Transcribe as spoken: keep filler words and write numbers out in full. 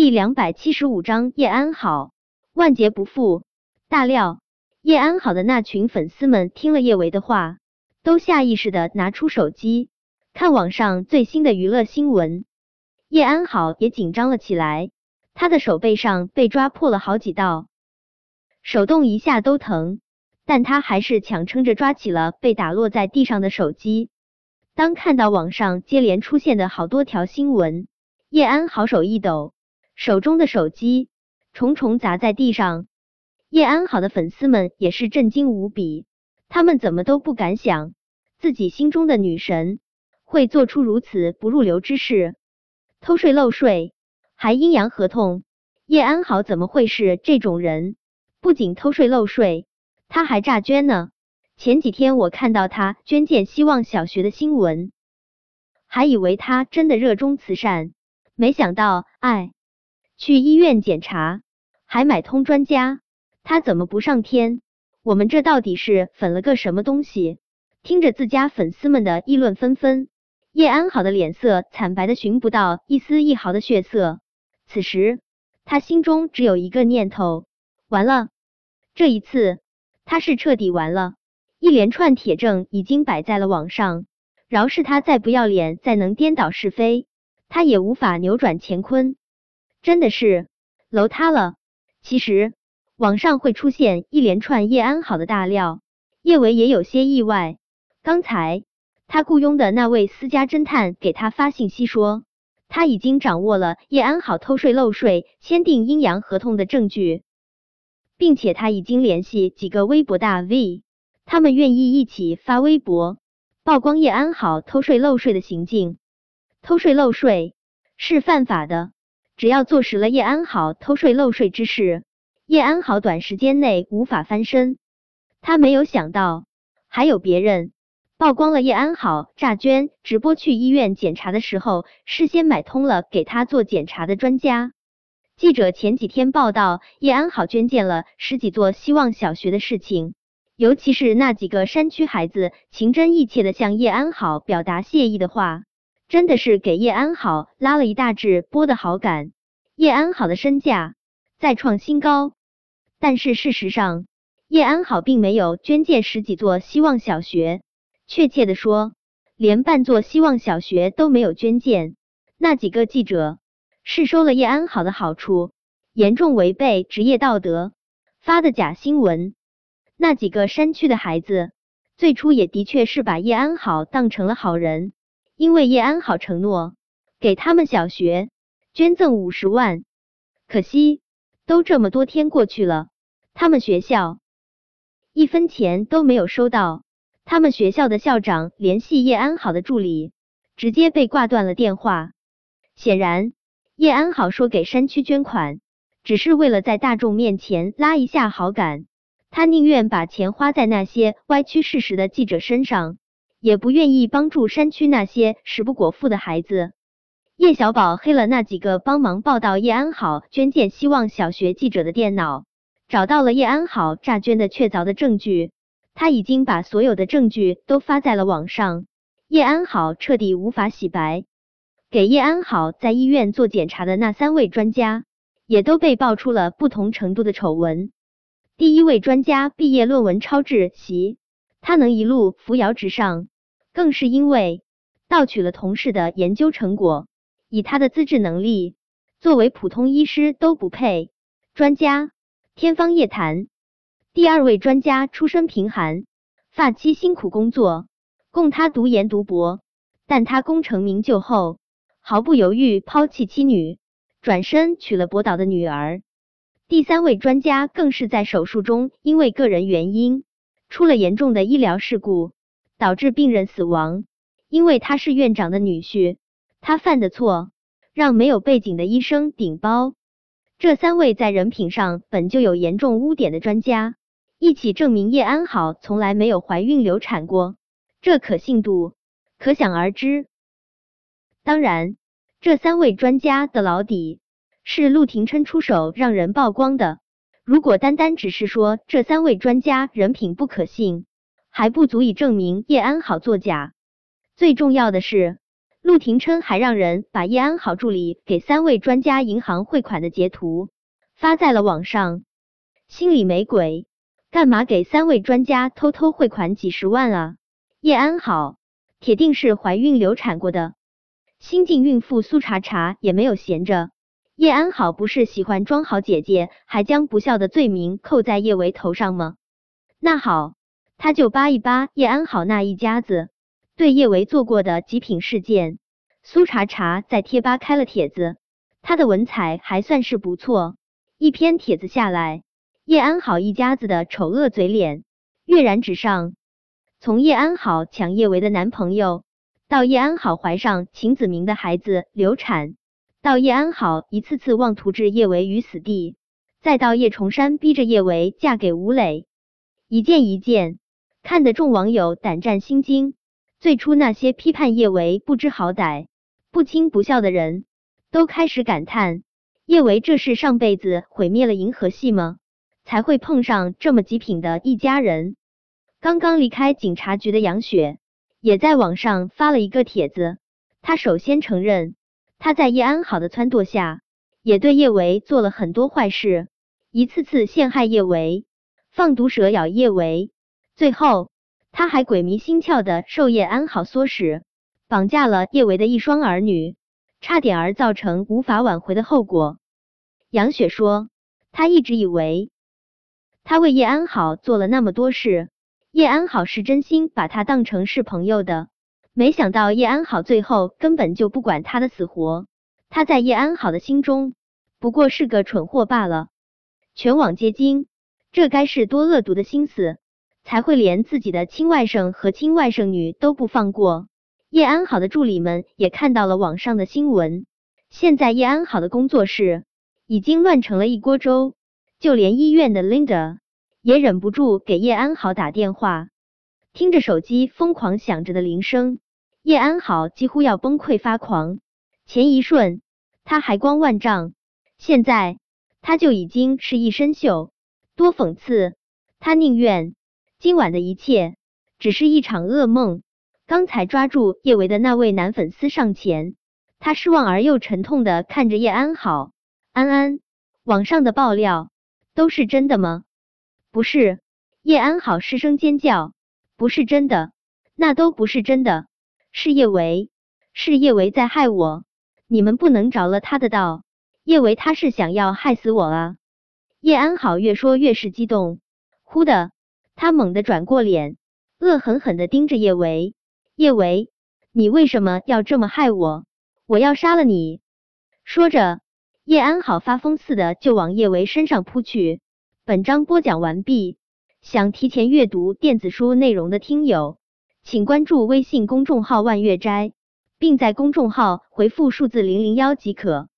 第两百七十五章叶安好，万劫不复。大料，叶安好的那群粉丝们听了叶维的话，都下意识的拿出手机，看网上最新的娱乐新闻。叶安好也紧张了起来，他的手背上被抓破了好几道，手动一下都疼，但他还是强撑着抓起了被打落在地上的手机。当看到网上接连出现的好多条新闻，叶安好手一抖，手中的手机重重砸在地上。叶安好的粉丝们也是震惊无比，他们怎么都不敢想，自己心中的女神会做出如此不入流之事。偷税漏税，还阴阳合同，叶安好怎么会是这种人？不仅偷税漏税，他还诈捐呢。前几天我看到他捐建希望小学的新闻，还以为他真的热衷慈善，没想到，哎，去医院检查，还买通专家，他怎么不上天？我们这到底是粉了个什么东西？听着自家粉丝们的议论纷纷，叶安好的脸色惨白的寻不到一丝一毫的血色。此时，他心中只有一个念头，完了，这一次，他是彻底完了。一连串铁证已经摆在了网上，饶是他再不要脸，再能颠倒是非，他也无法扭转乾坤。真的是楼塌了。其实网上会出现一连串叶安好的大料，叶维也有些意外。刚才他雇佣的那位私家侦探给他发信息说，他已经掌握了叶安好偷税漏税、签订阴阳合同的证据，并且他已经联系几个微博大 V。他们愿意一起发微博，曝光叶安好偷税漏税的行径。偷税漏税是犯法的，只要坐实了叶安好偷税漏税之事，叶安好短时间内无法翻身。他没有想到，还有别人曝光了叶安好诈捐直播去医院检查的时候，事先买通了给他做检查的专家。记者前几天报道，叶安好捐建了十几座希望小学的事情。尤其是那几个山区孩子情真意切地向叶安好表达谢意的话，真的是给叶安好拉了一大直播的好感。叶安好的身价再创新高。但是事实上，叶安好并没有捐建十几座希望小学，确切地说，连半座希望小学都没有捐建。那几个记者是收了叶安好的好处，严重违背职业道德，发的假新闻。那几个山区的孩子最初也的确是把叶安好当成了好人，因为叶安好承诺给他们小学捐赠五十万。可惜都这么多天过去了，他们学校一分钱都没有收到。他们学校的校长联系叶安好的助理，直接被挂断了电话。显然，叶安好说给山区捐款，只是为了在大众面前拉一下好感。他宁愿把钱花在那些歪曲事实的记者身上，也不愿意帮助山区那些食不果腹的孩子。叶小宝黑了那几个帮忙报道叶安好捐建希望小学记者的电脑，找到了叶安好诈捐的确凿的证据。他已经把所有的证据都发在了网上，叶安好彻底无法洗白。给叶安好在医院做检查的那三位专家，也都被爆出了不同程度的丑闻。第一位专家毕业论文超窒息，他能一路扶摇直上，更是因为盗取了同事的研究成果。以他的资质能力，作为普通医师都不配，专家天方夜谭。第二位专家出身贫寒，发妻辛苦工作，供他读研读博，但他功成名就后，毫不犹豫抛弃妻女，转身娶了博导的女儿。第三位专家更是在手术中因为个人原因出了严重的医疗事故，导致病人死亡。因为他是院长的女婿，他犯的错让没有背景的医生顶包。这三位在人品上本就有严重污点的专家，一起证明叶安好从来没有怀孕流产过，这可信度可想而知。当然，这三位专家的老底是陆廷琛出手让人曝光的。如果单单只是说这三位专家人品不可信，还不足以证明叶安好作假。最重要的是，陆廷琛还让人把叶安好助理给三位专家银行汇款的截图发在了网上。心里没鬼，干嘛给三位专家偷偷汇款几十万啊？叶安好铁定是怀孕流产过的。新晋孕妇苏茶茶也没有闲着，叶安好不是喜欢装好姐姐，还将不孝的罪名扣在叶维头上吗？那好，他就扒一扒叶安好那一家子对叶维做过的极品事件。苏茶茶在贴吧开了帖子，他的文采还算是不错，一篇帖子下来，叶安好一家子的丑恶嘴脸跃然纸上。从叶安好抢叶维的男朋友，到叶安好怀上秦子明的孩子流产，到叶安好一次次妄图置叶维于死地，再到叶崇山逼着叶维嫁给吴磊，一件一件看得众网友胆战心惊。最初那些批判叶维不知好歹、不亲不孝的人都开始感叹，叶维这是上辈子毁灭了银河系吗？才会碰上这么极品的一家人。刚刚离开警察局的杨雪也在网上发了一个帖子，她首先承认她在叶安好的撺掇下也对叶维做了很多坏事，一次次陷害叶维，放毒蛇咬叶维，最后他还鬼迷心窍的受叶安好唆使，绑架了叶维的一双儿女，差点而造成无法挽回的后果。杨雪说，他一直以为他为叶安好做了那么多事，叶安好是真心把他当成是朋友的，没想到叶安好最后根本就不管他的死活，他在叶安好的心中不过是个蠢货罢了。全网皆惊，这该是多恶毒的心思，才会连自己的亲外甥和亲外甥女都不放过。叶安好的助理们也看到了网上的新闻，现在叶安好的工作室已经乱成了一锅粥，就连医院的 Linda 也忍不住给叶安好打电话。听着手机疯狂响着的铃声，叶安好几乎要崩溃发狂。前一瞬他还光万丈，现在他就已经是一身锈，多讽刺，他宁愿今晚的一切只是一场噩梦。刚才抓住叶维的那位男粉丝上前，他失望而又沉痛地看着叶安好，安安，网上的爆料都是真的吗？不是，叶安好失声尖叫，不是真的，那都不是真的，是叶维，是叶维在害我，你们不能着了他的道，叶维他是想要害死我啊！叶安好越说越是激动，忽的他猛地转过脸，恶狠狠地盯着叶维，叶维，你为什么要这么害我？我要杀了你！说着，叶安好发疯似的就往叶维身上扑去。本章播讲完毕。想提前阅读电子书内容的听友，请关注微信公众号万月斋，并在公众号回复数字零零一即可。